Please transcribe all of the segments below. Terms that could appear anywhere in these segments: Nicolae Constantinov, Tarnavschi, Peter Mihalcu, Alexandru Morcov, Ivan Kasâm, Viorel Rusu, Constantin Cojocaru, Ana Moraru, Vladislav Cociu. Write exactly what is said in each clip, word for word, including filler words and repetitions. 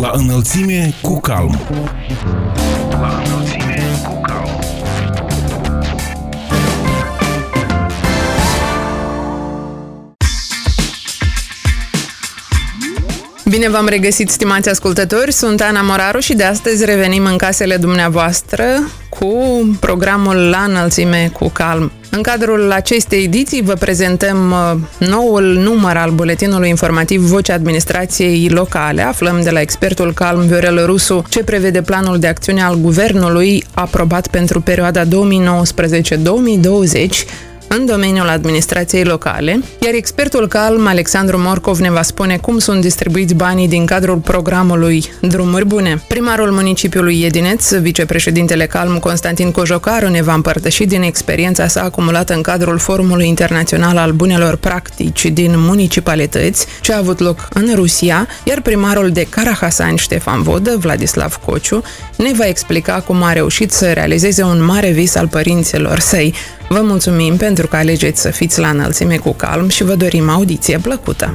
La înălțime cu calm. La înălțime cu calm. Bine v-am regăsit, stimați ascultători, sunt Ana Moraru și de astăzi revenim în casele dumneavoastră cu programul La înălțime cu calm. În cadrul acestei ediții vă prezentăm noul număr al buletinului informativ Vocea Administrației Locale. Aflăm de la expertul calm Viorel Rusu ce prevede planul de acțiune al guvernului aprobat pentru perioada două mii nouăsprezece două mii douăzeci în domeniul administrației locale, iar expertul calm Alexandru Morcov ne va spune cum sunt distribuiți banii din cadrul programului Drumuri Bune. Primarul municipiului Iedineț, vicepreședintele calm Constantin Cojocaru, ne va împărtăși din experiența sa acumulată în cadrul Forumului Internațional al Bunelor Practici din municipalități, ce a avut loc în Rusia, iar primarul de Carahasan, Ștefan Vodă, Vladislav Cociu, ne va explica cum a reușit să realizeze un mare vis al părinților săi. Vă mulțumim pentru că alegeți să fiți la înălțime cu calm și vă dorim audiție plăcută.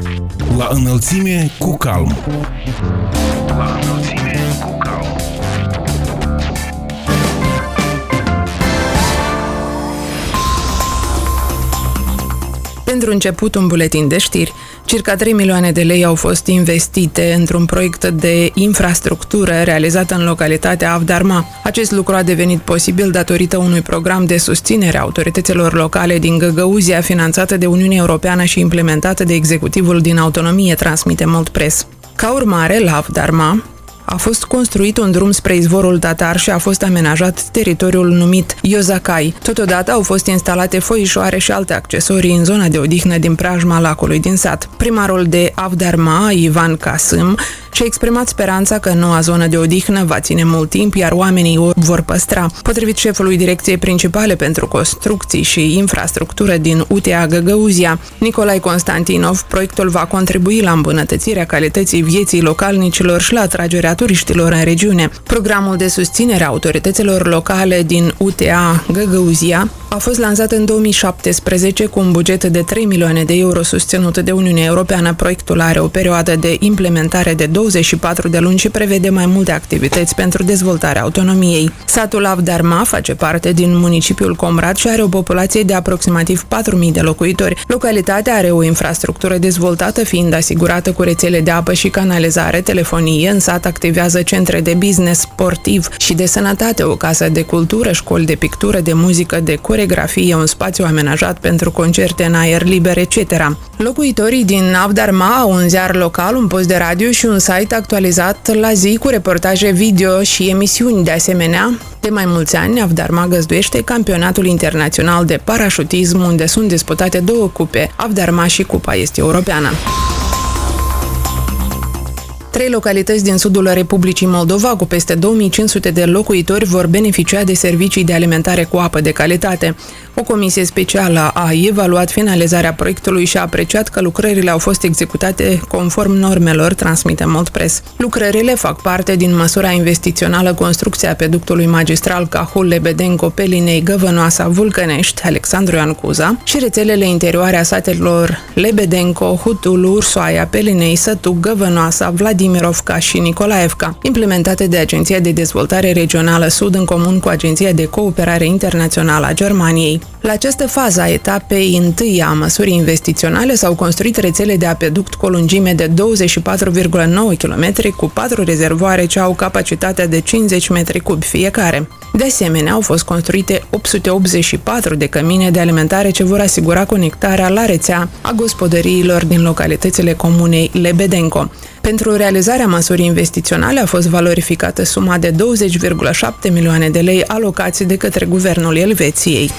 La înălțime cu calm. La înălțime cu calm. Pentru început, un buletin de știri. Circa trei milioane de lei au fost investite într-un proiect de infrastructură realizat în localitatea Avdarma. Acest lucru a devenit posibil datorită unui program de susținere a autorităților locale din Găgăuzia, finanțată de Uniunea Europeană și implementată de executivul din autonomie, transmite Mult Press. Ca urmare, la Avdarma a fost construit un drum spre izvorul tatar și a fost amenajat teritoriul numit Iozakai. Totodată au fost instalate foișoare și alte accesorii în zona de odihnă din preajma lacului din sat. Primarul de Avdarma, Ivan Kasâm, și-a exprimat speranța că noua zonă de odihnă va ține mult timp, iar oamenii o vor păstra. Potrivit șefului Direcției Principale pentru Construcții și Infrastructură din U T A Găgăuzia, Nicolae Constantinov, proiectul va contribui la îmbunătățirea calității vieții localnicilor și la atragerea turiștilor în regiune. Programul de susținere a autorităților locale din U T A Găgăuzia a fost lansat în două mii șaptesprezece cu un buget de trei milioane de euro susținut de Uniunea Europeană. Proiectul are o perioadă de implementare de douăzeci și patru de luni și prevede mai multe activități pentru dezvoltarea autonomiei. Satul Avdarma face parte din municipiul Comrat și are o populație de aproximativ patru mii de locuitori. Localitatea are o infrastructură dezvoltată, fiind asigurată cu rețele de apă și canalizare, telefonie. În sat activează centre de business, sportiv și de sănătate, o casă de cultură, școli de pictură, de muzică, de coreografie, un spațiu amenajat pentru concerte în aer liber, et cetera. Locuitorii din Avdarma au un ziar local, un post de radio și un site actualizat la zi cu reportaje video și emisiuni. De asemenea, de mai mulți ani, Avdarma găzduiește campionatul internațional de parașutism, unde sunt disputate două cupe, Avdarma și Cupa Est Europeană. Trei localități din sudul Republicii Moldova, cu peste două mii cinci sute de locuitori, vor beneficia de servicii de alimentare cu apă de calitate. O comisie specială a evaluat finalizarea proiectului și a apreciat că lucrările au fost executate conform normelor, transmite Mult Press. Lucrările fac parte din măsura investițională construcția peductului magistral Cahul-Lebedenco pe linei Găvănoasa-Vulcănești, Alexandru Ioan Cuza, și rețelele interioare a satelor Lebedenco, Hutul, Ursoaia, pe linei Sătuc, Găvănoasa, Vladimirovca și Nicolaevca, implementate de Agenția de Dezvoltare Regională Sud în comun cu Agenția de Cooperare Internațională a Germaniei. La această fază a etapei întâi a măsurii investiționale s-au construit rețele de apeduct cu o lungime de douăzeci și patru virgulă nouă kilometri cu patru rezervoare ce au capacitatea de cincizeci de metri cubi fiecare. De asemenea, au fost construite opt sute optzeci și patru de cămine de alimentare ce vor asigura conectarea la rețea a gospodăriilor din localitățile comunei Lebedenco. Pentru realizarea măsurii investiționale a fost valorificată suma de douăzeci virgulă șapte milioane de lei alocați de către guvernul Elveției.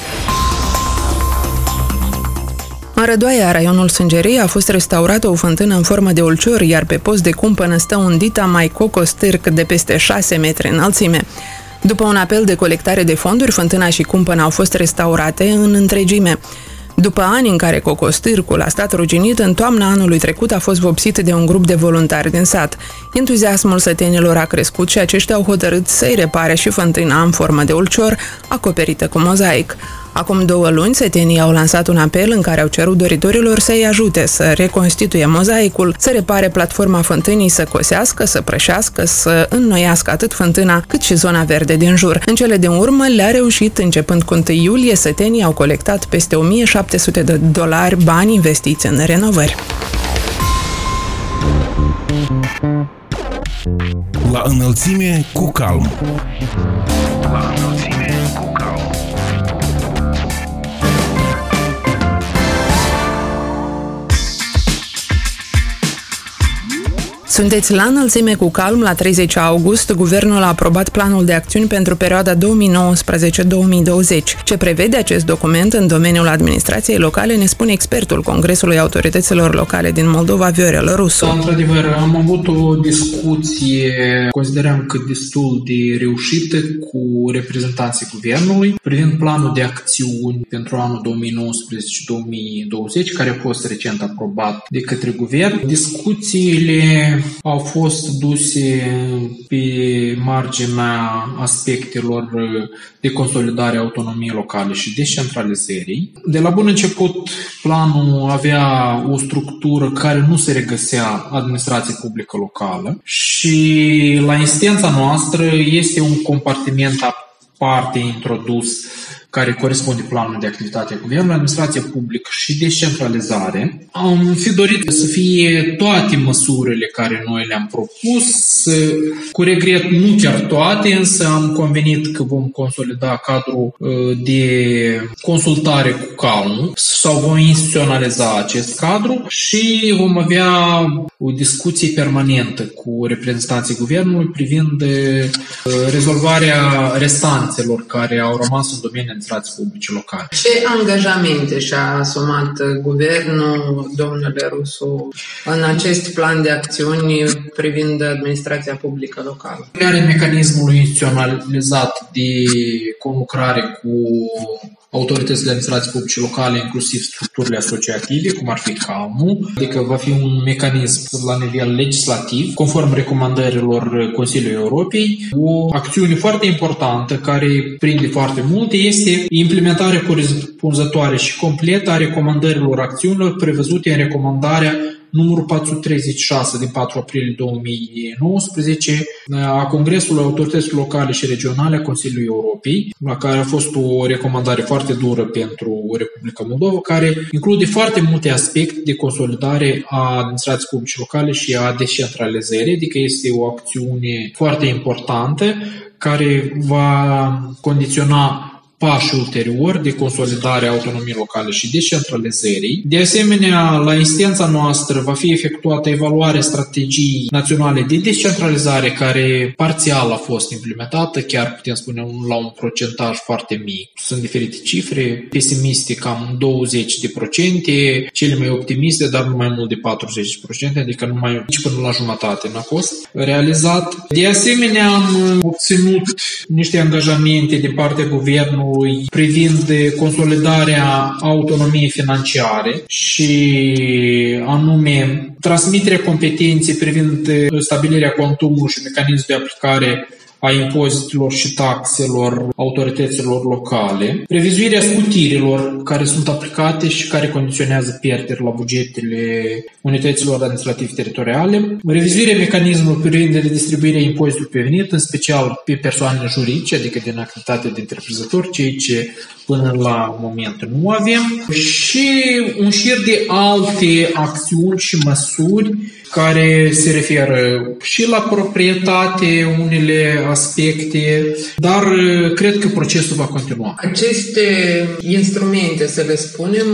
În Rădoaia, raionul Sângerie, a fost restaurată o fântână în formă de ulcior, iar pe post de cumpănă stă un dita mai cocostârc de peste șase metri înălțime. După un apel de colectare de fonduri, fântâna și cumpăna au fost restaurate în întregime. După ani în care cocostârcul a stat ruginit, în toamna anului trecut a fost vopsit de un grup de voluntari din sat. Entuziasmul sătenilor a crescut și aceștia au hotărât să-i repare și fântâna în formă de ulcior, acoperită cu mozaic. Acum două luni, setenii au lansat un apel în care au cerut doritorilor să-i ajute să reconstituie mozaicul, să repare platforma fântânii, să cosească, să prășească, să înnoiască atât fântâna cât și zona verde din jur. În cele din urmă le-a reușit, începând cu întâi iulie, setenii au colectat peste o mie șapte sute de dolari bani investiți în renovări. La înălțime cu calm. La înălțime cu calm. Sunteți la înălțime cu calm. La treizeci august, guvernul a aprobat planul de acțiuni pentru perioada două mii nouăsprezece două mii douăzeci. Ce prevede acest document în domeniul administrației locale, ne spune expertul Congresului Autorităților Locale din Moldova, Viorel Rusu. Într-adevăr, am avut o discuție, considerăm că destul de reușită, cu reprezentanții guvernului privind planul de acțiuni pentru anul două mii nouăsprezece două mii douăzeci, care a fost recent aprobat de către guvern. Discuțiile au fost duse pe marginea aspectelor de consolidare a autonomiei locale și descentralizării. De la bun început, planul avea o structură care nu se regăsea administrație publică locală și la instanța noastră este un compartiment aparte introdus care corespunde planului de activitate a guvernului, administrație publică și descentralizare. Am fi dorit să fie toate măsurile care noi le-am propus, cu regret nu chiar toate, însă am convenit că vom consolida cadrul de consultare cu calm sau vom instituționaliza acest cadru și vom avea o discuție permanentă cu reprezentanții guvernului privind rezolvarea restanțelor care au rămas în domeniul publice locale. Ce angajamente și-a asumat guvernul, domnule Rusu, în acest plan de acțiuni privind administrația publică locală? Are mecanismul instituționalizat de conlucrare cu autoritățile de administrație publice locale, inclusiv structurile asociative, cum ar fi CAMU, adică va fi un mecanism la nivel legislativ, conform recomandărilor Consiliului Europei. O acțiune foarte importantă, care prinde foarte multe, este implementarea corespunzătoare și completă a recomandărilor acțiunilor prevăzute în recomandarea numărul patru sute treizeci și șase din patru aprilie două mii nouăsprezece a Congresului Autorităților Locale și Regionale a Consiliului Europei, la care a fost o recomandare foarte dură pentru Republica Moldova, care include foarte multe aspecte de consolidare a administrației publice locale și a descentralizării, adică este o acțiune foarte importantă care va condiționa pași ulterior de consolidare a autonomiei locale și descentralizării. De asemenea, la instanța noastră va fi efectuată evaluarea strategiei naționale de descentralizare, care parțial a fost implementată, chiar putem spune la un procentaj foarte mic. Sunt diferite cifre, pesimiste cam douăzeci la sută, cele mai optimiste, dar nu mai mult de patruzeci la sută, adică numai nici până la jumătate n-a fost realizat. De asemenea, am obținut niște angajamente din partea guvernului privind consolidarea autonomiei financiare și anume transmiterea competenței privind stabilirea contumului și mecanismul de aplicare a impozitelor și taxelor autorităților locale, revizuirea scutirilor care sunt aplicate și care condiționează pierderi la bugetele unităților administrative teritoriale, revizuirea mecanismului privind redistribuirea impozitului pe venit, în special pe persoanele juridice, adică din activitate de întreprinzător, cei ce până la moment nu avem, și un șir de alte acțiuni și măsuri care se referă și la proprietate, unele aspecte, dar cred că procesul va continua. Aceste instrumente, să le spunem,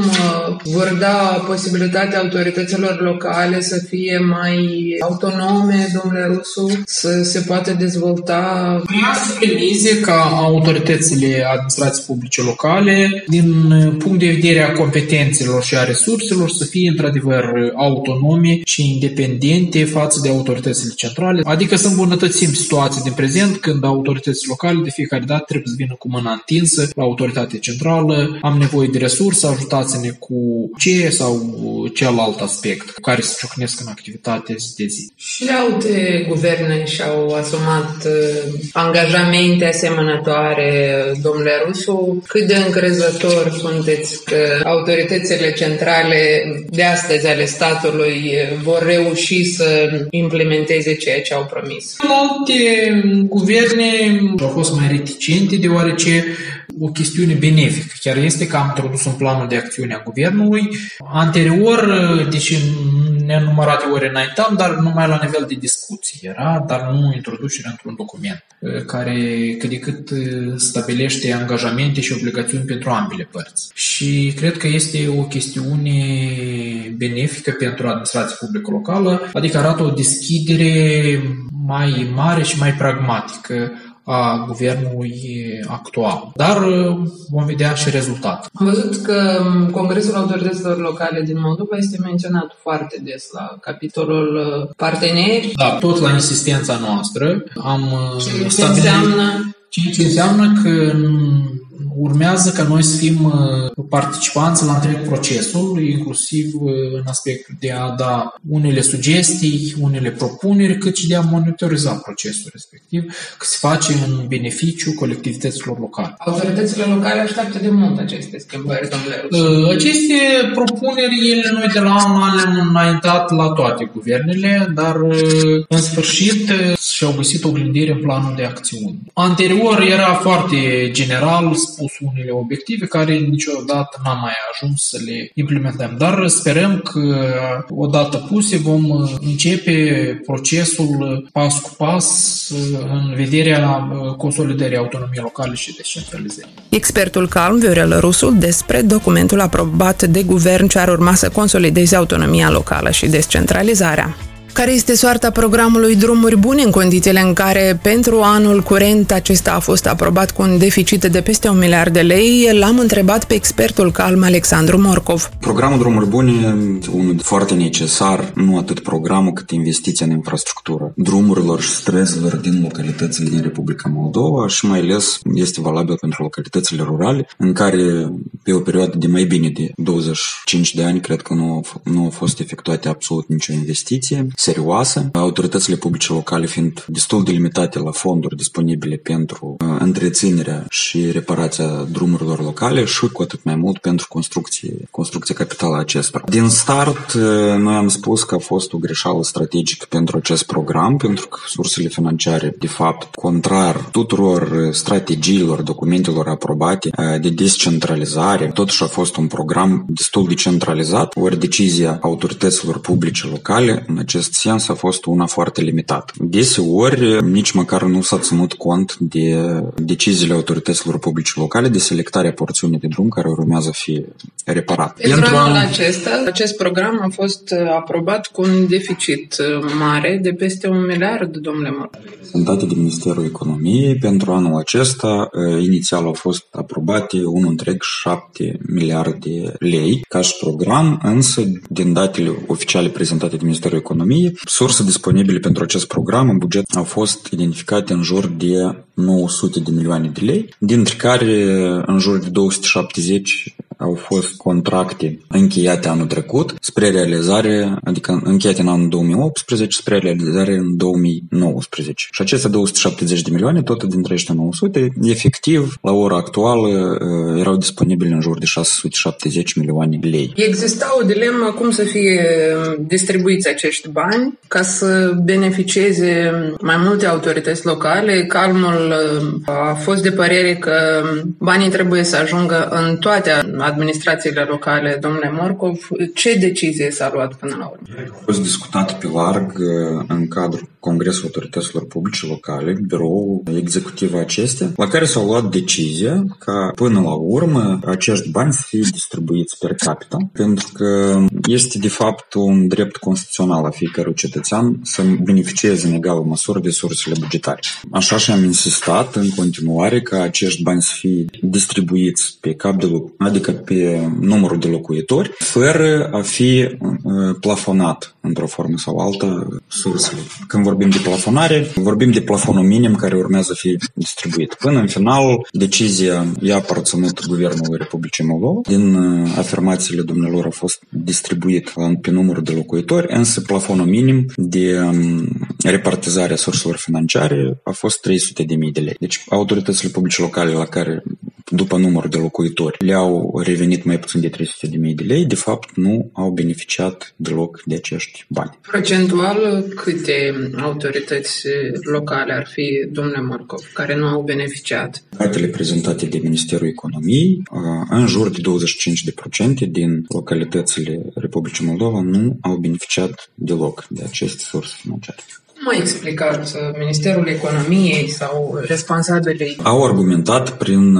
vor da posibilitatea autorităților locale să fie mai autonome, domnule Rusu, să se poată dezvolta. Vreau să premize ca autoritățile administrației publice locale, din punct de vedere a competențelor și a resurselor, să fie într-adevăr autonome și independente față de autoritățile centrale, adică să îmbunătățim situația din prezent, când autoritățile locale de fiecare dată trebuie să vină cu mâna întinsă la autoritatea centrală, am nevoie de resurse, ajutați-ne cu ce sau celălalt aspect care se ciocnesc în activitatea zi de zi. Și alte guverne și-au asumat angajamente asemănătoare, domnule Rusu, cât de încrezător sunteți că autoritățile centrale de astăzi ale statului vor reuși să implementeze ceea ce au promis? Multe guverne au fost mai reticente deoarece o chestiune benefică chiar este că am introdus în planul de acțiune a guvernului. Anterior, deși nenumărate ori înaintam, dar numai la nivel de discuții era, dar nu introducerea într-un document care cât de cât stabilește angajamente și obligațiuni pentru ambele părți. Și cred că este o chestiune benefică pentru administrația publică locală, adică arată o deschidere mai mare și mai pragmatică a guvernului actual. Dar vom vedea și rezultat. Am văzut că Congresul Autorităților Locale din Moldova este menționat foarte des la capitolul parteneri. Da, tot la insistența noastră. Am ce stabilit înseamnă... ce înseamnă că urmează ca noi să fim participanți la întreg procesul, inclusiv în aspectul de a da unele sugestii, unele propuneri, cât și de a monitoriza procesul respectiv, că se face în beneficiu colectivităților locale. Autoritățile locale așteaptă de mult aceste schimbări, domnule. Aceste propuneri, ele noi de la anul an le-am înaintat la toate guvernele, dar în sfârșit și-au găsit o gândire în planul de acțiune. Anterior era foarte general spus unele obiective care niciodată n-am mai ajuns să le implementăm. Dar sperăm că odată puse vom începe procesul pas cu pas în vederea consolidării autonomiei locale și descentralizării. Expertul Calm, Viorel Rusu, despre documentul aprobat de guvern ce ar urma să consolideze autonomia locală și descentralizarea. Care este soarta programului Drumuri Bune în condițiile în care pentru anul curent acesta a fost aprobat cu un deficit de peste un miliard de lei? L-am întrebat pe expertul Calm, Alexandru Morcov. Programul Drumuri Bune este unul foarte necesar, nu atât programul cât investiția în infrastructură drumurilor și străzilor din localitățile din Republica Moldova și mai ales este valabil pentru localitățile rurale în care pe o perioadă de mai bine de douăzeci și cinci de ani cred că nu, nu au fost efectuate absolut nicio investiție serioasă, autoritățile publice locale fiind destul de limitate la fonduri disponibile pentru întreținerea și reparația drumurilor locale și cu atât mai mult pentru construcție, construcția capitală a acestora. Din start, noi am spus că a fost o greșeală strategică pentru acest program, pentru că sursele financiare, de fapt, contrar tuturor strategiilor, documentelor aprobate de descentralizare, totuși a fost un program destul de centralizat, ori decizia autorităților publice locale în acest sens a fost una foarte limitată. Deseori, nici măcar nu s-a ținut cont de deciziile autorităților publice locale de selectarea porțiunii de drum care urmează fi reparat. Pentru anul acesta, acest program a fost aprobat cu un deficit mare de peste un miliard, domnule Morcov. Sunt date din Ministerul Economiei. Pentru anul acesta, inițial au fost aprobate unu virgulă șapte miliarde lei ca și program, însă, din datele oficiale prezentate de Ministerul Economiei, surse disponibile pentru acest program în buget au fost identificate în jur de nouă sute de milioane de lei, dintre care în jur de două sute șaptezeci au fost contracte încheiate anul trecut spre realizare, adică încheiate în anul două mii optsprezece spre realizare în două mii nouăsprezece. Și aceste două sute șaptezeci de milioane, tot dintre aceștia nouă sute, efectiv, la ora actuală, erau disponibile în jur de șase sute șaptezeci de milioane de lei. Exista o dilemă cum să fie distribuiți acești bani ca să beneficieze mai multe autorități locale. Calmul a fost de părere că banii trebuie să ajungă în toate administrațiile locale. Domnule Morcov, ce decizie s-a luat până la urmă? A fost discutat pe larg în cadrul Congresul Autorităților Publice Locale, biroul executiv acestea, la care s-au luat decizia ca până la urmă acești bani să fie distribuiți per capita, pentru că este de fapt un drept constituțional a fiecărui cetățean să beneficieze în egală măsură de sursele bugetare. Așa și am insistat în continuare ca acești bani să fie distribuiți pe cap de loc, adică pe numărul de locuitori, fără a fi plafonat într-o formă sau alta sursele. Când vorbim de plafonare, vorbim de plafonul minim care urmează să fie distribuit. Până în final, decizia i-a aparținut Guvernului Republicii Moldova. Din afirmațiile dumnealor a fost distribuit pe numărul de locuitori, însă plafonul minim de repartizare a surselor financiare a fost trei sute de mii de lei. Deci autoritățile publice locale la care după numărul de locuitori, le-au revenit mai puțin de trei sute de mii de lei, de fapt nu au beneficiat deloc de acești bani. Procentual, câte autorități locale ar fi, domnule Morcov, care nu au beneficiat? Datele prezentate de Ministerul Economiei, în jur de douăzeci și cinci la sută din localitățile Republicii Moldova nu au beneficiat deloc de aceste surse financiare. Cum a explicat Ministerul Economiei sau responsabilii? Au argumentat prin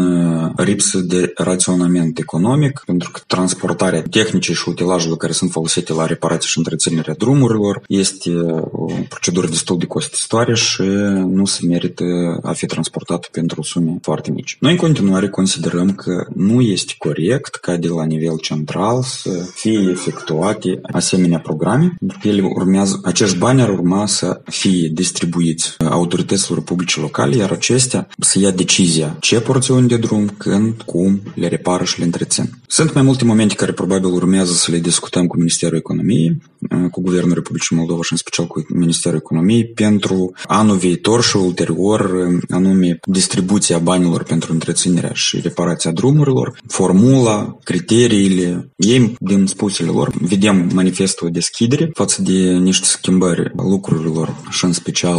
lipsă de raționament economic, pentru că transportarea tehnicii și utilajului care sunt folosite la reparații și întreținerea drumurilor este o procedură destul de costisitoare și nu se merită a fi transportat pentru sume foarte mici. Noi în continuare considerăm că nu este corect ca de la nivel central să fie efectuate asemenea programe, pentru că ele urmează, acești bani ar urma să fie distribuiți autorităților publice locale, iar acestea să ia decizia ce porțiuni de drum, când, cum le repară și le întrețin. Sunt mai multe momente care probabil urmează să le discutăm cu Ministerul Economiei, cu Guvernul Republicii Moldova și în special cu Ministerul Economiei pentru anul viitor și ulterior, anume distribuția banilor pentru întreținerea și reparația drumurilor, formula, criteriile. Ei, din spusele lor, vedem manifestul deschidere față de niște schimbări lucrurilor și în special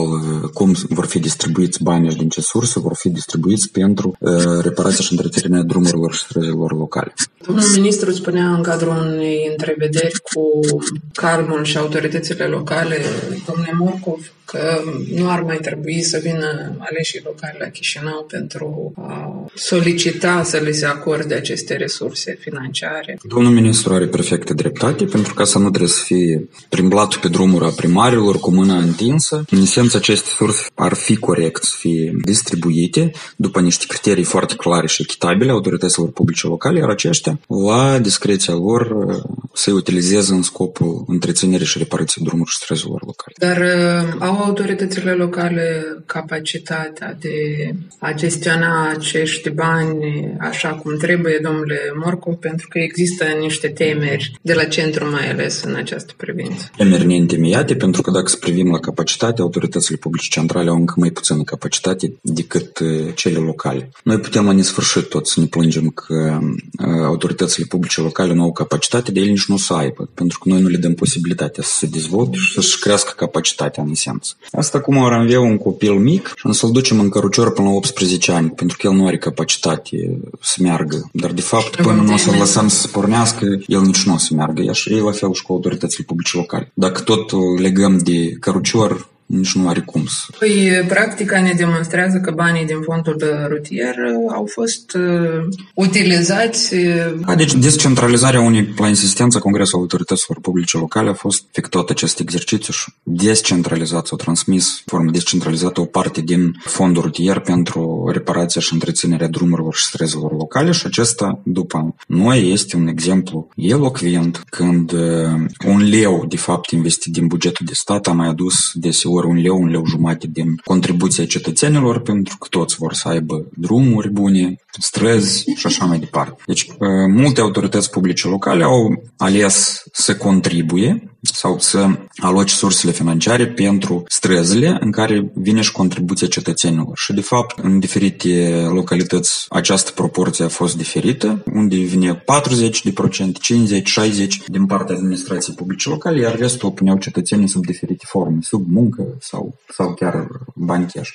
cum vor fi distribuiți banii și din ce surse vor fi distribuiți pentru uh, reparația și întreținerea drumurilor și străzilor locale. Domnul ministru spunea în cadrul unei întrevederi cu Carmul și autoritățile locale, domnule Morcov, că nu ar mai trebui să vină aleșii locali la Chișinău pentru a solicita să le se acorde aceste resurse financiare. Domnul ministru are perfectă dreptate, pentru ca să nu trebuie să fie primblatul pe drumuri a primarilor cu mâna întinsă. În esență, aceste surse ar fi corect să fie distribuite după niște criterii foarte clare și echitabile autorităților publice locale, iar aceștia, la discreția lor, să-i utilizeze în scopul întreținerii și reparației drumurilor și străzilor locale. Dar au autoritățile locale capacitatea de a gestiona acești bani așa cum trebuie, domnule Morcov, pentru că există niște temeri de la centru mai ales în această privință? Temeri neîntemeiate, pentru că dacă să privim la capacitate, autoritățile publice centrale au încă mai puțină capacitate decât cele locale. Noi putem la nesfârșit tot să ne plângem că autoritățile publice locale nu au capacitate, de ele nici nu o să aibă, pentru că noi nu le dăm posibilitatea să se dezvolte și să-și crească capacitatea în sens. Asta cum ar avea un copil mic și să-l ducem în cărucior până la optsprezece ani, pentru că el nu are capacitate să meargă. Dar, de fapt, de până nu o să-l lăsăm să pornească, el nici nu o să meargă. E la fel și cu autoritățile publice locale. Dacă tot legăm de cărucior, nici nu are cum să... Păi, practica ne demonstrează că banii din fondul de rutier au fost uh, utilizați... A, deci, descentralizarea unei plan insistență Congresul Autorităților Publice Locale a fost efectuat acest exercițiu și descentralizat, s-a transmis în formă descentralizată o parte din fondul rutier pentru reparația și întreținerea drumurilor și străzilor locale și acesta, după noi, este un exemplu elocvent când uh, un leu, de fapt, investit din bugetul de stat a mai adus deseori un leu, un leu jumate din contribuția cetățenilor, pentru că toți vor să aibă drumuri bune, străzi și așa mai departe. Deci, multe autorități publice locale au ales să contribuie sau să aloce sursele financiare pentru străzile în care vine și contribuția cetățenilor. Și, de fapt, în diferite localități această proporție a fost diferită, unde vine patruzeci la sută, cincizeci la sută, șaizeci la sută din partea administrației publice locale, iar restul o puneau cetățenii sub diferite forme, sub muncă sau, sau chiar bani cash.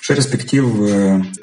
Și, respectiv,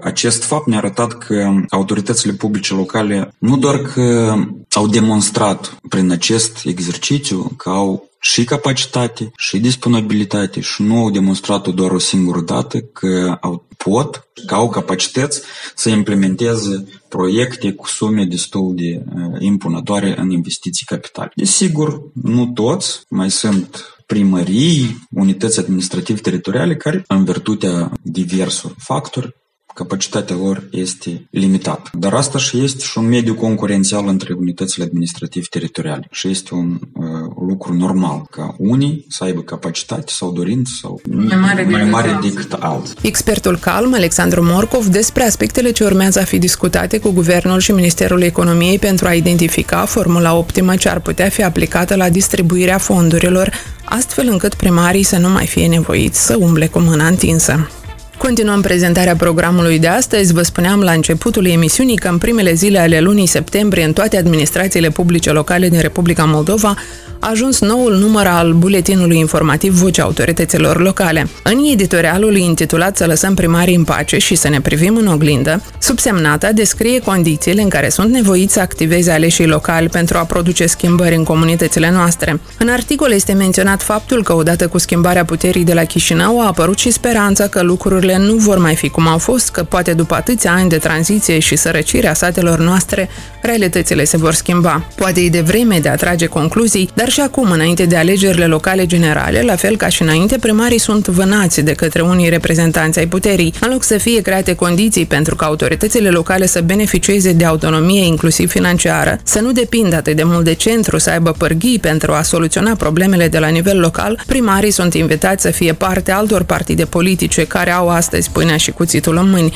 acest fapt ne-a arătat că autoritățile publice locale nu doar că au demonstrat prin acest exercițiu că au și capacitate, și disponibilitate și nu au demonstrat-o doar o singură dată că au, pot, că au capacități să implementeze proiecte cu sume destul de uh, impunătoare în investiții capitale. Desigur, nu toți, mai sunt primării, unități administrativ-teritoriale care, în virtutea diversor factori, capacitatea lor este limitată. Dar asta și este și un mediu concurențial între unitățile administrativ-teritoriale și este un uh, lucru normal ca unii să aibă capacitate sau dorință sau mai mare, mai mare decât alții. Expertul Calm, Alexandru Morcov, despre aspectele ce urmează a fi discutate cu Guvernul și Ministerul Economiei pentru a identifica formula optimă ce ar putea fi aplicată la distribuirea fondurilor, astfel încât primarii să nu mai fie nevoiți să umble cu mâna întinsă. Cu Continuăm prezentarea programului de astăzi. Vă spuneam la începutul emisiunii că în primele zile ale lunii septembrie în toate administrațiile publice locale din Republica Moldova a ajuns noul număr al buletinului informativ Vocea Autorităților Locale. În editorialul intitulat Să lăsăm primarii în pace și să ne privim în oglindă, subsemnata descrie condițiile în care sunt nevoiți să activeze aleșii locali pentru a produce schimbări în comunitățile noastre. În articol este menționat faptul că odată cu schimbarea puterii de la Chișinău a apărut și speranța că lucrurile nu vor mai fi cum au fost, că poate după atâția ani de tranziție și sărăcirea satelor noastre, realitățile se vor schimba. Poate e devreme de a trage concluzii, dar și acum, înainte de alegerile locale generale, la fel ca și înainte, primarii sunt vânați de către unii reprezentanți ai puterii, în loc să fie create condiții pentru ca autoritățile locale să beneficieze de autonomie, inclusiv financiară, să nu depindă atât de mult de centru, să aibă pârghii pentru a soluționa problemele de la nivel local, primarii sunt invitați să fie parte altor partide politice care au astăzi pâinea și cuțitul în mâini.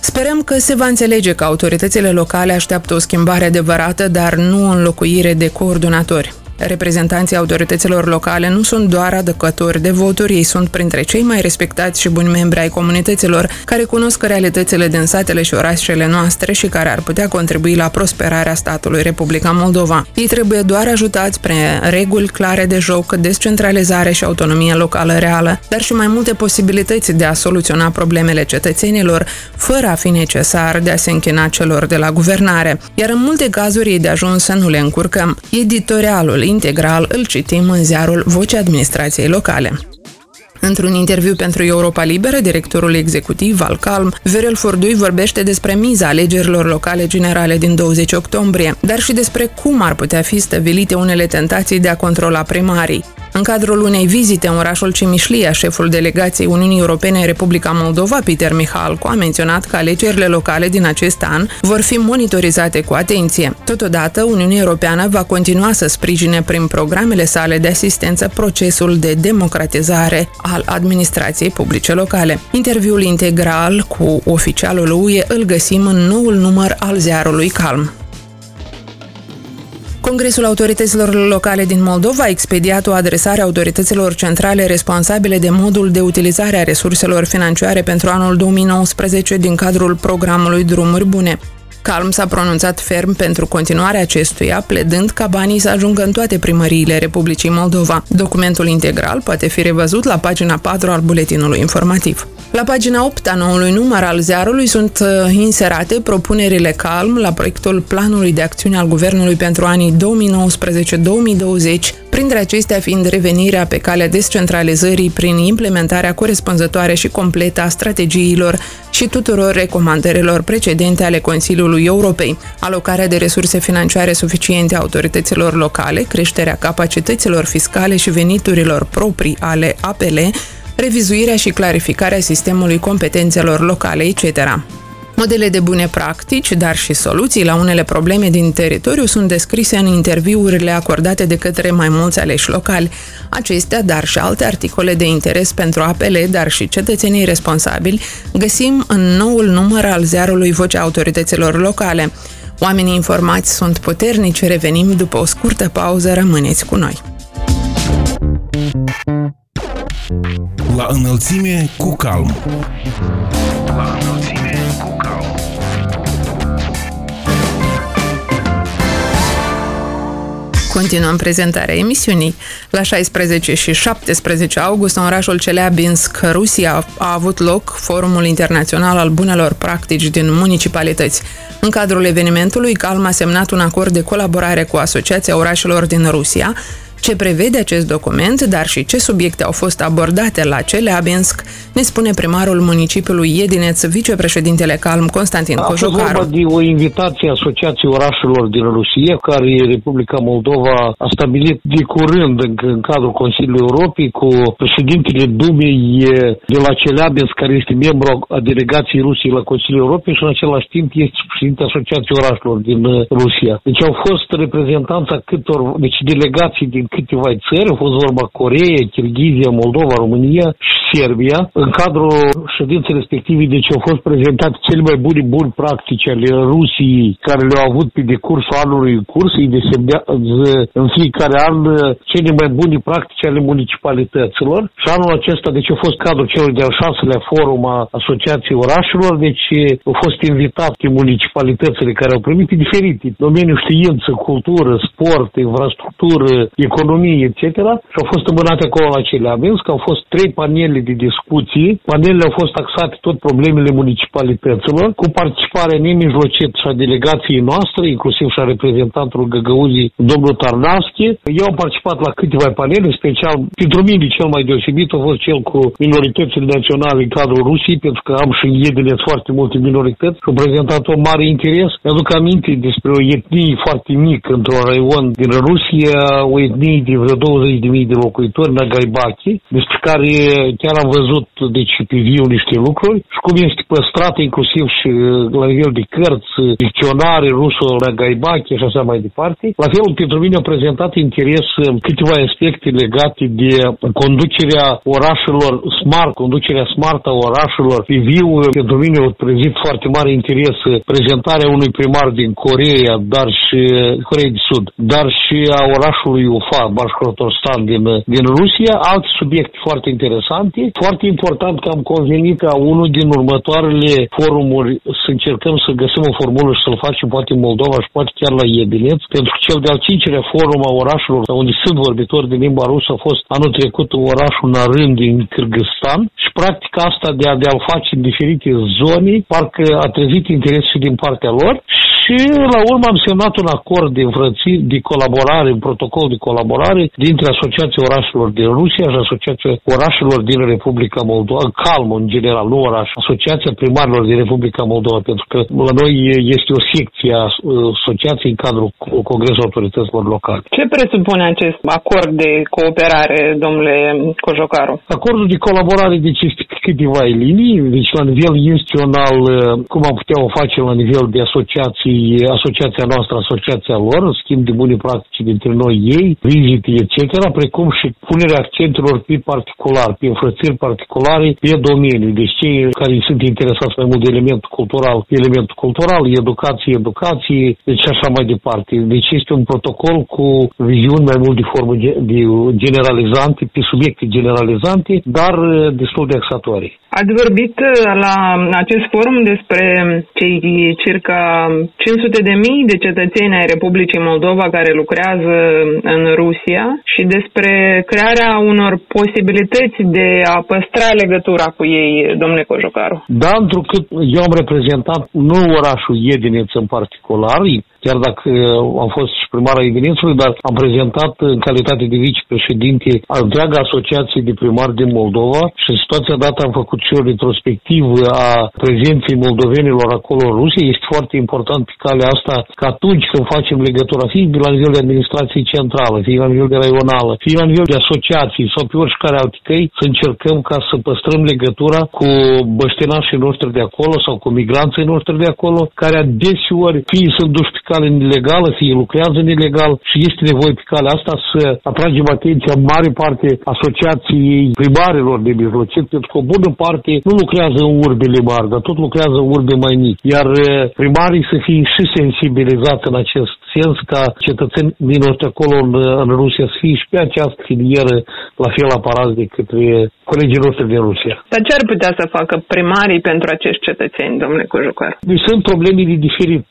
Sperăm că se va înțelege că autoritățile locale așteaptă o schimbare adevărată, dar nu o înlocuire de coordonatori. Reprezentanții autorităților locale nu sunt doar adăcători de voturi, ei sunt printre cei mai respectați și buni membri ai comunităților, care cunosc realitățile din satele și orașele noastre și care ar putea contribui la prosperarea statului Republica Moldova. Ei trebuie doar ajutați prin reguli clare de joc, descentralizare și autonomie locală reală, dar și mai multe posibilități de a soluționa problemele cetățenilor, fără a fi necesar de a se închina celor de la guvernare. Iar în multe cazuri e de ajuns să nu le încurcăm. Editorialul integral îl citim în ziarul Vocea Administrației Locale. Într-un interviu pentru Europa Liberă, directorul executiv al Calm, Viorel Furdui vorbește despre miza alegerilor locale generale din douăzeci octombrie, dar și despre cum ar putea fi stăvilite unele tentații de a controla primarii. În cadrul unei vizite în orașul Cimișlia, șeful delegației Uniunii Europene în Republica Moldova, Peter Mihalcu, a menționat că alegerile locale din acest an vor fi monitorizate cu atenție. Totodată, Uniunea Europeană va continua să sprijine prin programele sale de asistență procesul de democratizare al administrației publice locale. Interviul integral cu oficialul U E îl găsim în noul număr al ziarului Calm. Congresul Autorităților Locale din Moldova a expediat o adresare autorităților centrale responsabile de modul de utilizare a resurselor financiare pentru anul două mii nouăsprezece din cadrul programului Drumuri Bune. Calm s-a pronunțat ferm pentru continuarea acestuia, pledând ca banii să ajungă în toate primăriile Republicii Moldova. Documentul integral poate fi revăzut la pagina patru al buletinului informativ. La pagina opt a noului număr al ziarului sunt inserate propunerile Calm la proiectul Planului de Acțiune al Guvernului pentru anii două mii nouăsprezece două mii douăzeci, printre acestea fiind revenirea pe calea descentralizării prin implementarea corespunzătoare și completă a strategiilor și tuturor recomandărilor precedente ale Consiliului Europei, alocarea de resurse financiare suficiente autorităților locale, creșterea capacităților fiscale și veniturilor proprii ale A P L, revizuirea și clarificarea sistemului competențelor locale, et cetera. Modele de bune practici, dar și soluții la unele probleme din teritoriu sunt descrise în interviurile acordate de către mai mulți aleși locali. Acestea, dar și alte articole de interes pentru A P L, dar și cetățenii responsabili, găsim în noul număr al ziarului Vocea Autorităților Locale. Oamenii informați sunt puternici, revenim după o scurtă pauză, rămâneți cu noi! La înălțime cu Calm. La înălțime cu Calm. Continuăm prezentarea emisiunii. La șaisprezece și șaptesprezece august, în orașul Celiabinsk, Rusia, a avut loc Forumul Internațional al Bunelor Practici din Municipalități. În cadrul evenimentului, Calm a semnat un acord de colaborare cu Asociația Orașelor din Rusia. Ce prevede acest document, dar și ce subiecte au fost abordate la Celiabinsk, ne spune primarul municipiului Iedineț, vicepreședintele Calm, Constantin Cojocaru. A fost vorba de o invitație a Asociației Orașelor din Rusia, care Republica Moldova a stabilit de curând în cadrul Consiliului Europei cu președintele Dumei de la Celiabinsk, care este membru a delegației Rusiei la Consiliul Europei și în același timp este președintele Asociației Orașelor din Rusia. Deci au fost reprezentanța câtor, deci delegații din câteva țări, a fost vorba Coreea, Kirghizia, Moldova, România și Serbia, în cadrul ședinței respective, deci au fost prezentate cele mai bune buni practici ale Rusiei care le-au avut pe decursul anului în curs, îi desemnează în fiecare an cele mai bune practici ale municipalităților și anul acesta, deci a fost cadrul celor de-al șaselea forum a Asociației Orașelor, deci au fost invitate municipalitățile care au primit diferite domeniul știință, cultură, sport, infrastructură, economie, et cetera. Și au fost îmbunate acolo la cele amenzi, că au fost trei panele de discuții. Panelele au fost axate tot problemele municipalităților, cu participarea nemijlocită și a delegației noastre, inclusiv și a reprezentantului Găgăuzii, domnul Tarnavschi. Eu am participat la câteva panele, special pentru mine cel mai deosebit a fost cel cu minoritățile naționale în cadrul Rusiei, pentru că am și edele foarte multe minorități și au prezentat un mare interes. Mi-aduc aminte despre o etnie foarte mică într-un raion din Rusia, o etnie de vreo douăzeci de mii de locuitori, Nagaibachi, despre care chiar am văzut deci pe viu niște lucruri și cum este păstrată inclusiv și la nivel de cărți, dicționare, rusul Nagaibachi și așa mai departe. La fel, pentru mine au prezentat interes câteva aspecte legate de conducerea orașelor smart, conducerea smart a orașelor pe viu. Pentru mine au prezit foarte mare interes prezentarea unui primar din Coreea, dar și Coreea de Sud, dar și a orașului Ufa, Bașcrotorstan din, din Rusia, alte subiecte foarte interesante. Foarte important că am convenit ca unul din următoarele forumuri să încercăm să găsim o formulă și să-l facem poate în Moldova și poate chiar la Iebileț, pentru că cel de-al cincilea forum a orașelor, unde sunt vorbitori din limba rusă, a fost anul trecut orașul Narân din Kyrgyzstan și practic asta de a, de a-l face în diferite zone, parcă a trezit interesul din partea lor. Și la urmă am semnat un acord de înfrății, de colaborare, un protocol de colaborare dintre Asociația Orașelor din Rusia și Asociația Orașelor din Republica Moldova, CALM în general, nu oraș, Asociația Primarilor din Republica Moldova, pentru că la noi este o secție a asociației în cadrul Congresului Autorităților Locale. Ce presupune acest acord de cooperare, domnule Cojocaru? Acordul de colaborare, deci, este câteva linii, deci la nivel instituțional, cum am putea o face la nivel de asociații, asociația noastră, asociația lor, schimb de bune practici dintre noi ei, vizite, et cetera, precum și punerea accentelor pe particular, pe înfrățiri particulare, pe domenii. Deci cei care sunt interesați mai mult de elementul cultural, elementul cultural, educație, educație, deci așa mai departe. Deci este un protocol cu viziuni mai mult de formă de generalizante, pe subiecte generalizante, dar destul de axatoare. Ați vorbit la acest forum despre cei circa cinci sute de mii de cetățeni ai Republicii Moldova care lucrează în Rusia și despre crearea unor posibilități de a păstra legătura cu ei, domnule Cojocaru. Da, întrucât eu am reprezentat nu orașul Iedineț în particular, chiar dacă am fost și primarul Iedinețului, dar am prezentat în calitate de vicepreședinte a întreaga asociație de primari din Moldova și în situația dată am făcut și o retrospectivă a prezenței moldovenilor acolo în Rusia. Este foarte important pe calea asta că atunci când facem legătura, fie la nivel de administrație centrală, fie la nivel de raională, fie la nivel de asociații sau pe oricare alte căi, să încercăm ca să păstrăm legătura cu băștenașii noștri de acolo sau cu migranții noștri de acolo, care adeseori fie sunt duși pe cale ilegală, fie lucrează ilegal și este nevoie pe calea asta să atragem atenția în mare parte asociației primarilor de mijlocit, pentru că o bună parte nu lucrează în urbele mari, dar tot lucrează în urbe mai mici, iar primarii să fie și sensibilizați în acest sens ca cetățenii din noștri acolo în, în Rusia să fie și pe această filieră la fel aparați de către colegii noștri din Rusia. Dar ce ar putea să facă primarii pentru acești cetățeni, domnule Cojocaru? Deci sunt probleme de diferit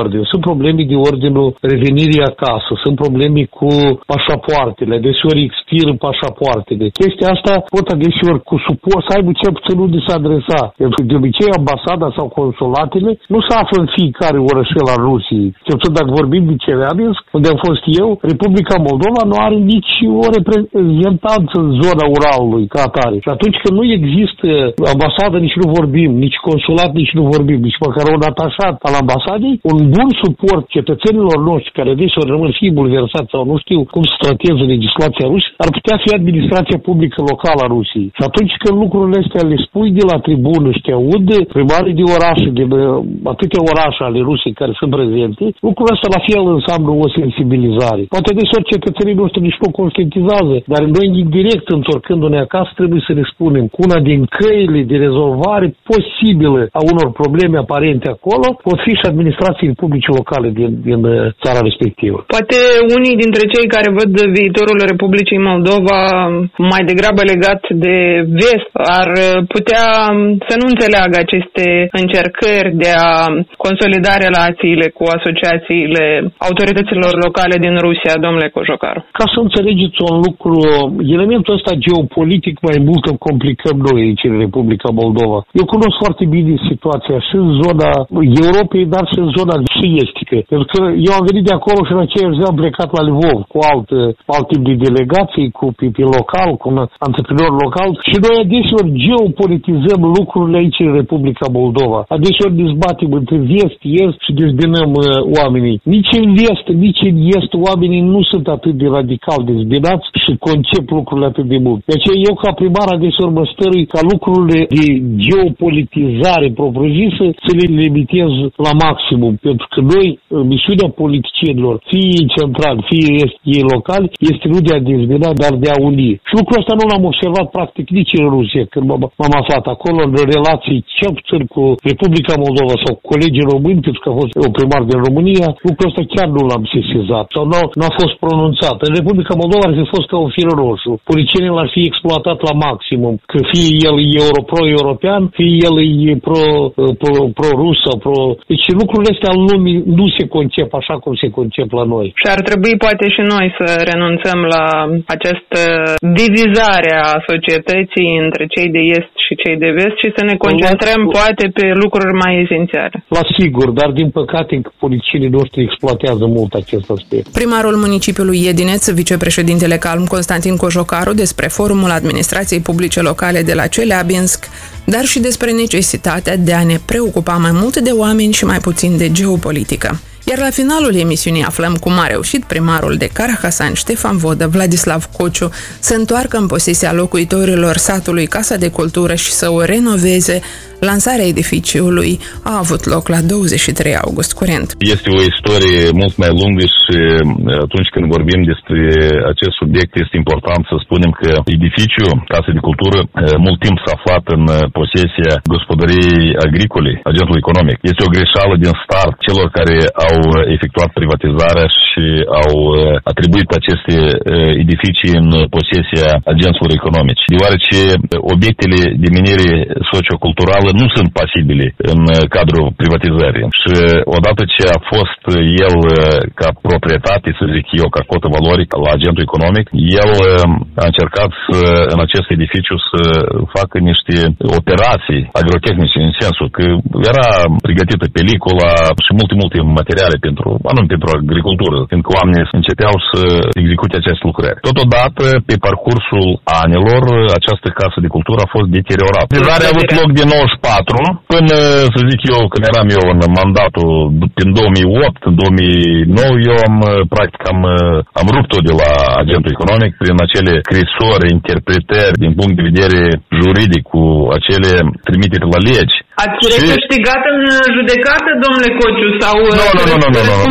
ordine. Sunt probleme de ordinul revenirii acasă, sunt probleme cu pașapoartele, adeseori expiră pașapoartele. Chestia asta pot adeseori cu suport să aibă cel puțin unde se adresa. Pentru că de obicei ambasada sau consulatele nu se află în fiecare orășel al Rusiei. Cel puțin dacă vorbim de Ceriabinsk, unde am fost eu, Republica Moldova nu are nici o reprezentanță în zona Uralului ca atare. Și atunci când nu există ambasadă, nici nu vorbim, nici consulat, nici nu vorbim, nici măcar un atașat al ambasadei, un bun suport ori cetățenilor noștri care deseori rămân și bulversați sau nu știu cum să trateze legislația rusă, ar putea fi administrația publică locală a Rusiei. Și atunci când lucrurile astea le spui de la tribună și te aud primarii de orașe, de atâtea orașe ale Rusiei care sunt prezente, lucrul ăsta la fel înseamnă o sensibilizare. Poate deseori cetățenii noștri nici nu conștientizează, dar noi indirect, întorcându-ne acasă, trebuie să ne spunem că una din căile de rezolvare posibilă a unor probleme aparente acolo pot fi și administrații publice locale din, din țara respectivă. Poate unii dintre cei care văd viitorul Republicii Moldova mai degrabă legat de vest ar putea să nu înțeleagă aceste încercări de a consolida relațiile cu asociațiile autorităților locale din Rusia, domnule Cojocaru. Ca să înțelegeți un lucru, elementul ăsta geopolitic mai mult îl complicăm noi aici în Republica Moldova. Eu cunosc foarte bine situația și în zona Europei, dar și în zona și estică. Pentru că eu am venit de acolo și în aceeași zi am plecat la Lvov cu alt, alt tip de delegații, cu pipi local, cu un antreprenor local și noi adeseori geopolitizăm lucrurile aici în Republica Moldova. Adeseori dezbatem între vest, est și dezbinăm uh, oamenii. Nici în vest, nici în est oamenii nu sunt atât de radical dezbinați și concep lucrurile atât de mult. Deci eu ca primar adeseori mă stărui ca lucrurile de geopolitizare propriu-zisă să le limitez la maximum, pentru că noi, misiunea politicienilor, fie ei centrali, fie ei locali, este nu de a dezbina, dar de a uni. Și lucrul ăsta nu l-am observat practic nici în Rusia, când m-am aflat acolo în relații cel puțin cu Republica Moldova sau cu colegii români, pentru că a fost eu primar din România, lucrul ăsta chiar nu l-am sesizat sau nu a fost pronunțat. În Republica Moldova ar fi fost ca un fir roșu. Polițienii l-ar fi exploatat la maximum, că fie el e pro-european, fie el e pro-rus sau pro... Deci lucrurile astea în lume nu se concep așa cum se concep la noi. Și ar trebui poate și noi să renunțăm la această divizare a societății între cei de est și cei de vest și să ne concentrăm la... poate pe lucruri mai esențiale. La sigur, dar din păcate polițienii noștri exploatează mult acest aspect. Primarul municipiului Iedineț, vicepreședintele Calm Constantin Cojocaru, despre forumul administrației publice locale de la Celiabinsk, dar și despre necesitatea de a ne preocupa mai mult de oameni și mai puțin de geopolitică. Iar la finalul emisiunii aflăm cum a reușit primarul de Carahasan, Ștefan Vodă, Vladislav Cociu, să întoarcă în posesia locuitorilor satului Casa de Cultură și să o renoveze. Lansarea edificiului a avut loc la douăzeci și trei august curent. Este o istorie mult mai lungă și atunci când vorbim despre acest subiect este important să spunem că edificiul Casa de Cultură mult timp s-a aflat în posesia gospodăriei agricole, agentului economic. Este o greșeală din start celor care au efectuat privatizarea și au atribuit aceste edificii în posesia agenților economici, deoarece obiectele de minere socioculturală nu sunt pasibile în cadrul privatizării. Și odată ce a fost el ca proprietate, să zic eu, ca cotă valorică la agentul economic, el a încercat să, în acest edificiu să facă niște operații agrotehnice, în sensul că era pregătită pelicula și multe, multe materiale pentru, anume pentru agricultură, fiindcă oamenii începeau să execute aceste lucrări. Totodată, pe parcursul anilor, această casă de cultură a fost deteriorată. Privatizarea a avut loc din nouăzeci și patru până, să zic eu, când eram eu în mandatul din două mii opt, în două mii nouă, eu am, practic, am, am rupt-o de la agentul economic prin acele scrisori, interpretări din punct de vedere juridic cu acele trimiteri la legi. Ați recâștigat în judecată, domnule Cociu, sau... Nu, nu, nu, nu, nu,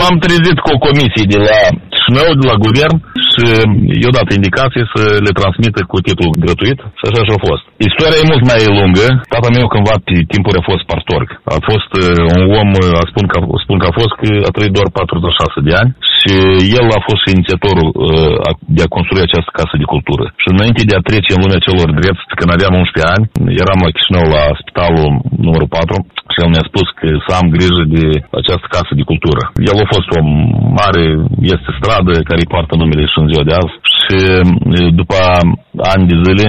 m-am trezit cu o comisie de la Chișinău, de la guvern și i-au dat indicații să le transmită cu titlu gratuit și așa și-a fost. Istoria e mult mai lungă. Tata meu cândva pe timpuri a fost pastorg. A fost un om, spun că, spun că a fost, că a trăit doar patruzeci și șase de ani și el a fost inițiatorul de a construi această casă de cultură. Și înainte de a trece în lumea celor drepți, când aveam unsprezece ani, eram la Chișinău la spitalul numărul patru, și el mi-a spus că să am grijă de această casă de cultură. El a fost om mare, este stradă care îi poartă numele și în ziua de azi. Și după ani de zile,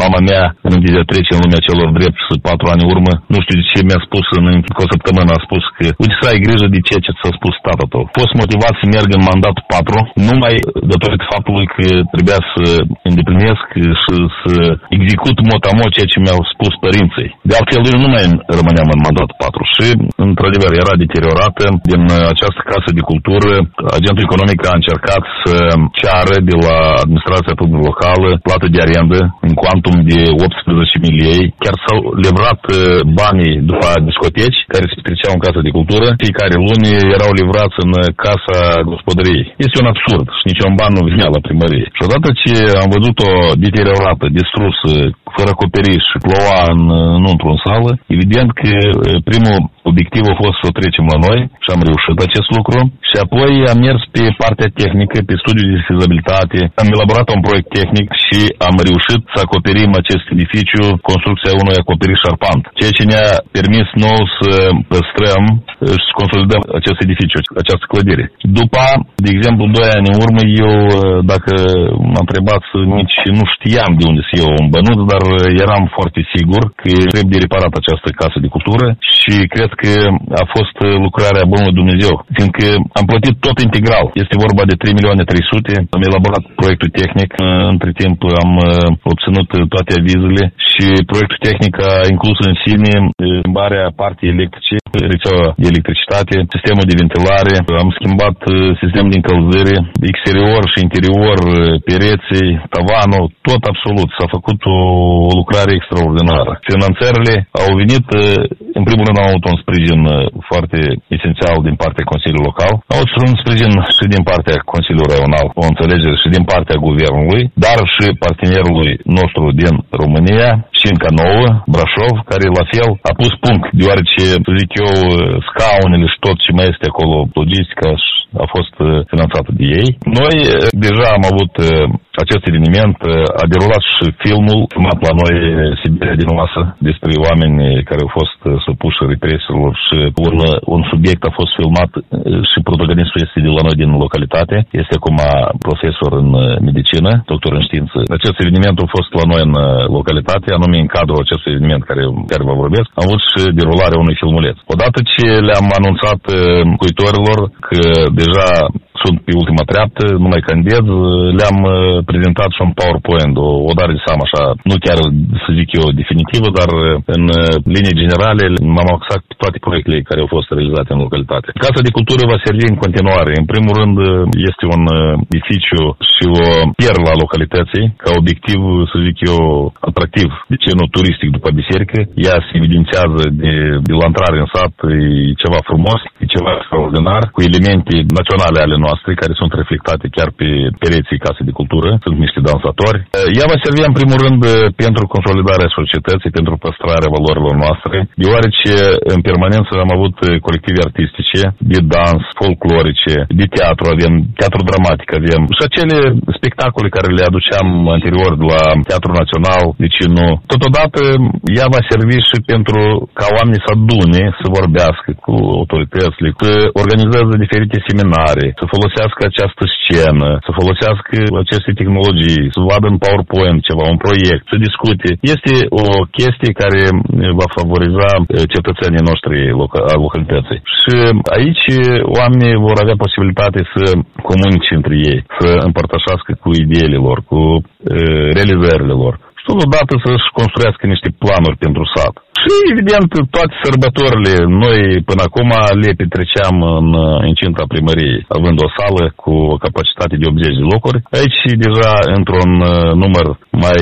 Mama mea, când de trece în lumea celor drept și patru ani în urmă, nu știu de ce mi-a spus în o săptămână, a spus că uite să ai grijă de ceea ce ți-a spus tata tău. A fost motivat să merg în mandatul patru, numai datorită faptului că trebuia să îndeplinesc și să execut mot-a-mot ceea ce mi-au spus părinții. De altfel, eu nu mai rămâneam în mandatul patru și, într-adevăr, era deteriorată. Din această casă de cultură, agentul economic a încercat să ceară de la administrația publică locală plată de arendă în cuantum de optsprezece mii lei. Chiar s-au livrat banii după discoteci care se petreceau în casa de cultură. Fiecare luni erau livrați în casa gospodăriei. Este un absurd și niciun ban nu vinea la primărie. Și odată ce am văzut-o deteriorată, distrusă, fără acoperiș și ploua în, înăuntru în sală, evident că primul obiectiv a fost să o trecem la noi și am reușit acest lucru. Și apoi am mers pe partea tehnică, pe studiul de fizabilitate, am elaborat un proiect tehnic și am reușit să acoperim acest edificiu, construcția unui acoperiș șarpant, ceea ce ne-a permis nou să păstrăm și să consolidăm acest edificiu, această clădire. După, de exemplu, doi ani în urmă, eu, dacă m-am întrebat, nici nu știam de unde să iau un bănuț, dar eram foarte sigur că trebuie reparat această casă de cultură și cred că a fost lucrarea bună Dumnezeu, fiindcă am plătit tot integral. Este vorba de trei milioane trei sute. Am elaborat proiectul tehnic. Între timp am obținut toate avizele și proiectul tehnic a inclus în sine schimbarea partii electrice, rețeaua de electricitate, sistemul de ventilare. Am schimbat sistemul de încălzire, exterior și interior, pereții, tavanul, tot absolut. S-a făcut o lucrare extraordinară. Finanțările au venit, în primul rând, au avut un sprijin foarte esențial din partea Consiliului Local. Au avut un sprijin și din partea Consiliului Regional, o înțelegere și din partea Guvernului, dar și partenerului nostru din România, Cinca Nouă, Brașov, care la fel a pus punct, deoarece, zic eu, scaunele și tot ce mai este acolo, logistica, a fost finanțată de ei. Noi deja am avut acest eveniment, a derulat și filmul filmat la noi Siberia din masă, despre oameni care au fost supuși represiilor și un, un subiect a fost filmat și protagonistul este de la noi din localitate. Este acum profesor în medicină, doctor în știință. Acest eveniment a fost la noi în localitate, anume în cadrul acestui eveniment care, care vă vorbesc, am avut și derularea unui filmuleț. Odată ce le-am anunțat cuitorilor că deja sunt pe ultima treaptă, nu mai candez, le-am prezentat și un PowerPoint, o, o dare de seama așa, nu chiar să zic eu definitivă, dar în linii generale m-am axat pe toate proiectele care au fost realizate în localitate. Casa de cultură va servi în continuare. În primul rând este un edificiu și o pierlă a localității, ca obiectiv, să zic eu, atractiv, de ce nu turistic după biserică. Ea se evidențează de, de la intrare în sat, e ceva frumos, e ceva extraordinar, cu elemente naționale ale noastre, care sunt reflectate chiar pe pereții casei de cultură, sunt niște dansatori. Ea va servi în primul rând pentru consolidarea societății, pentru păstrarea valorilor noastre, deoarece în permanență am avut colective artistice, de dans, folclorice, de teatru, avem teatru dramatic, avem și acele spectacole care le aduceam anterior de la Teatrul Național, deci nu. Totodată ea va servi și pentru ca oamenii să adune, să vorbească cu autoritățile, să organizează diferite seminare, să folosească această scenă, să folosească aceste tehnologii, să vadă în PowerPoint ceva, un proiect, să discute. Este o chestie care va favoriza cetățenii noștri loca- a localității. Și aici oamenii vor avea posibilitate să comunice între ei, să împărtășească cu ideile lor, cu uh, realizările lor. Și totodată să-și construiască niște planuri pentru sat. Și, evident, toate sărbătorile, noi până acum le petreceam în incinta primăriei, având o sală cu o capacitate de optzeci de locuri. Aici, deja, într-un număr mai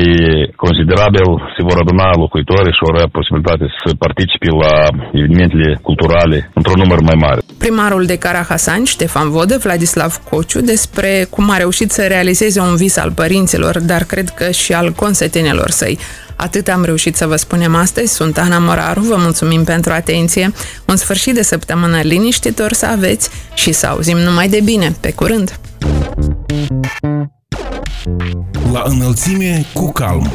considerabil, se vor aduna locuitorii și vor avea posibilitate să participe la evenimentele culturale într-un număr mai mare. Primarul de Carahasan, Ștefan Vodă, Vladislav Cociu, despre cum a reușit să realizeze un vis al părinților, dar cred că și al consătenelor săi. Atât am reușit să vă spunem astăzi, sunt Ana Moraru, vă mulțumim pentru atenție, un sfârșit de săptămână liniștitor să aveți și să auzim numai de bine, pe curând! La înălțime cu calm.